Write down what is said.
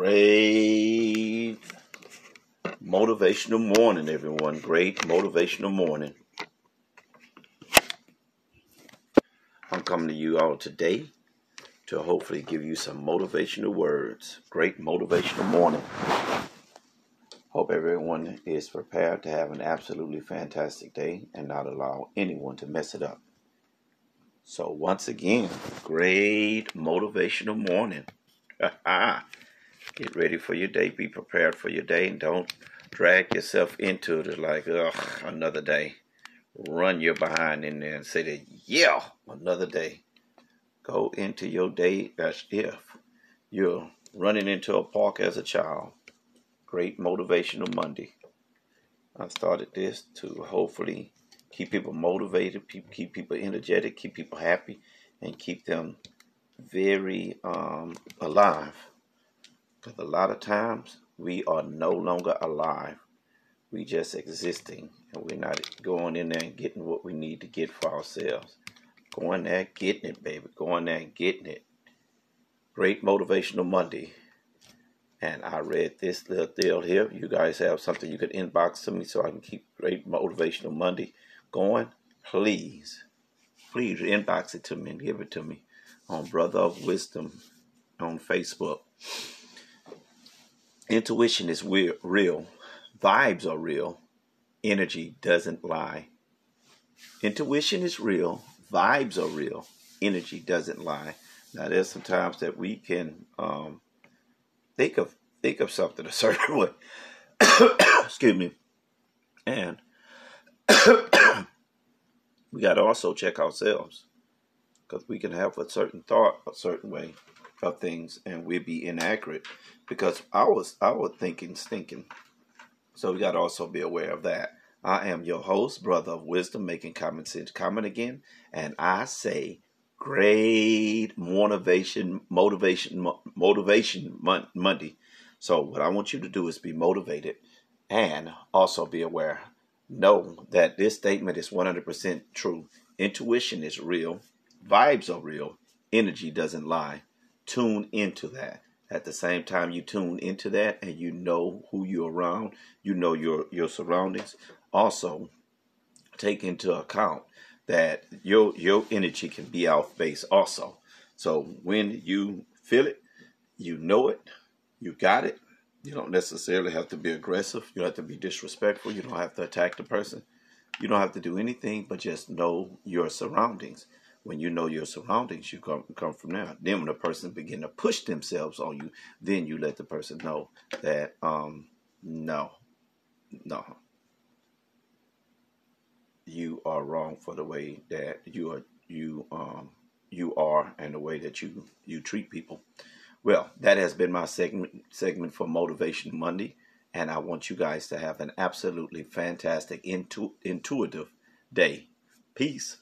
Great motivational morning, everyone. Great motivational morning. I'm coming to you all today to hopefully give you some motivational words. Great motivational morning. Hope everyone is prepared to have an absolutely fantastic day and not allow anyone to mess it up. So once again, great motivational morning. Get ready for your day. Be prepared for your day. And don't drag yourself into it like, ugh, another day. Run your behind in there and say that, yeah, another day. Go into your day as if you're running into a park as a child. Great motivational Monday. I started this to hopefully keep people motivated, keep people energetic, keep people happy, and keep them very alive. Because a lot of times we are no longer alive. We just existing, and we're not going in there and getting what we need to get for ourselves. Go in there, getting it, baby. Go in there and getting it. Great motivational Monday. And I read this little deal here. You guys have something you could inbox to me so I can keep Great Motivational Monday going? Please, please inbox it to me and give it to me on Brother of Wisdom on Facebook. Intuition is real. Vibes are real. Energy doesn't lie. Intuition is real. Vibes are real. Energy doesn't lie. Now, there's some times that we can think of something a certain way. Excuse me. And we got to also check ourselves, because we can have a certain thought a certain way of things and we'll be inaccurate because our thinking's thinking. So we got to also be aware of that. I am your host, Brother of Wisdom, making common sense common again, and I say, great motivation Monday. So what I want you to do is be motivated and also be aware. Know that this statement is 100% true. Intuition is real. Vibes are real. Energy doesn't lie. Tune into that. At the same time you tune into that and you know who you're around, you know your surroundings. Also, take into account that your energy can be off base also. So when you feel it, you know it, you got it. You don't necessarily have to be aggressive. You don't have to be disrespectful. You don't have to attack the person. You don't have to do anything but just know your surroundings. When you know your surroundings, you come from there. Then when the person begin to push themselves on you, then you let the person know that, no. You are wrong for the way that you are and the way that you treat people. Well, that has been my segment for Motivation Monday, and I want you guys to have an absolutely fantastic intuitive day. Peace.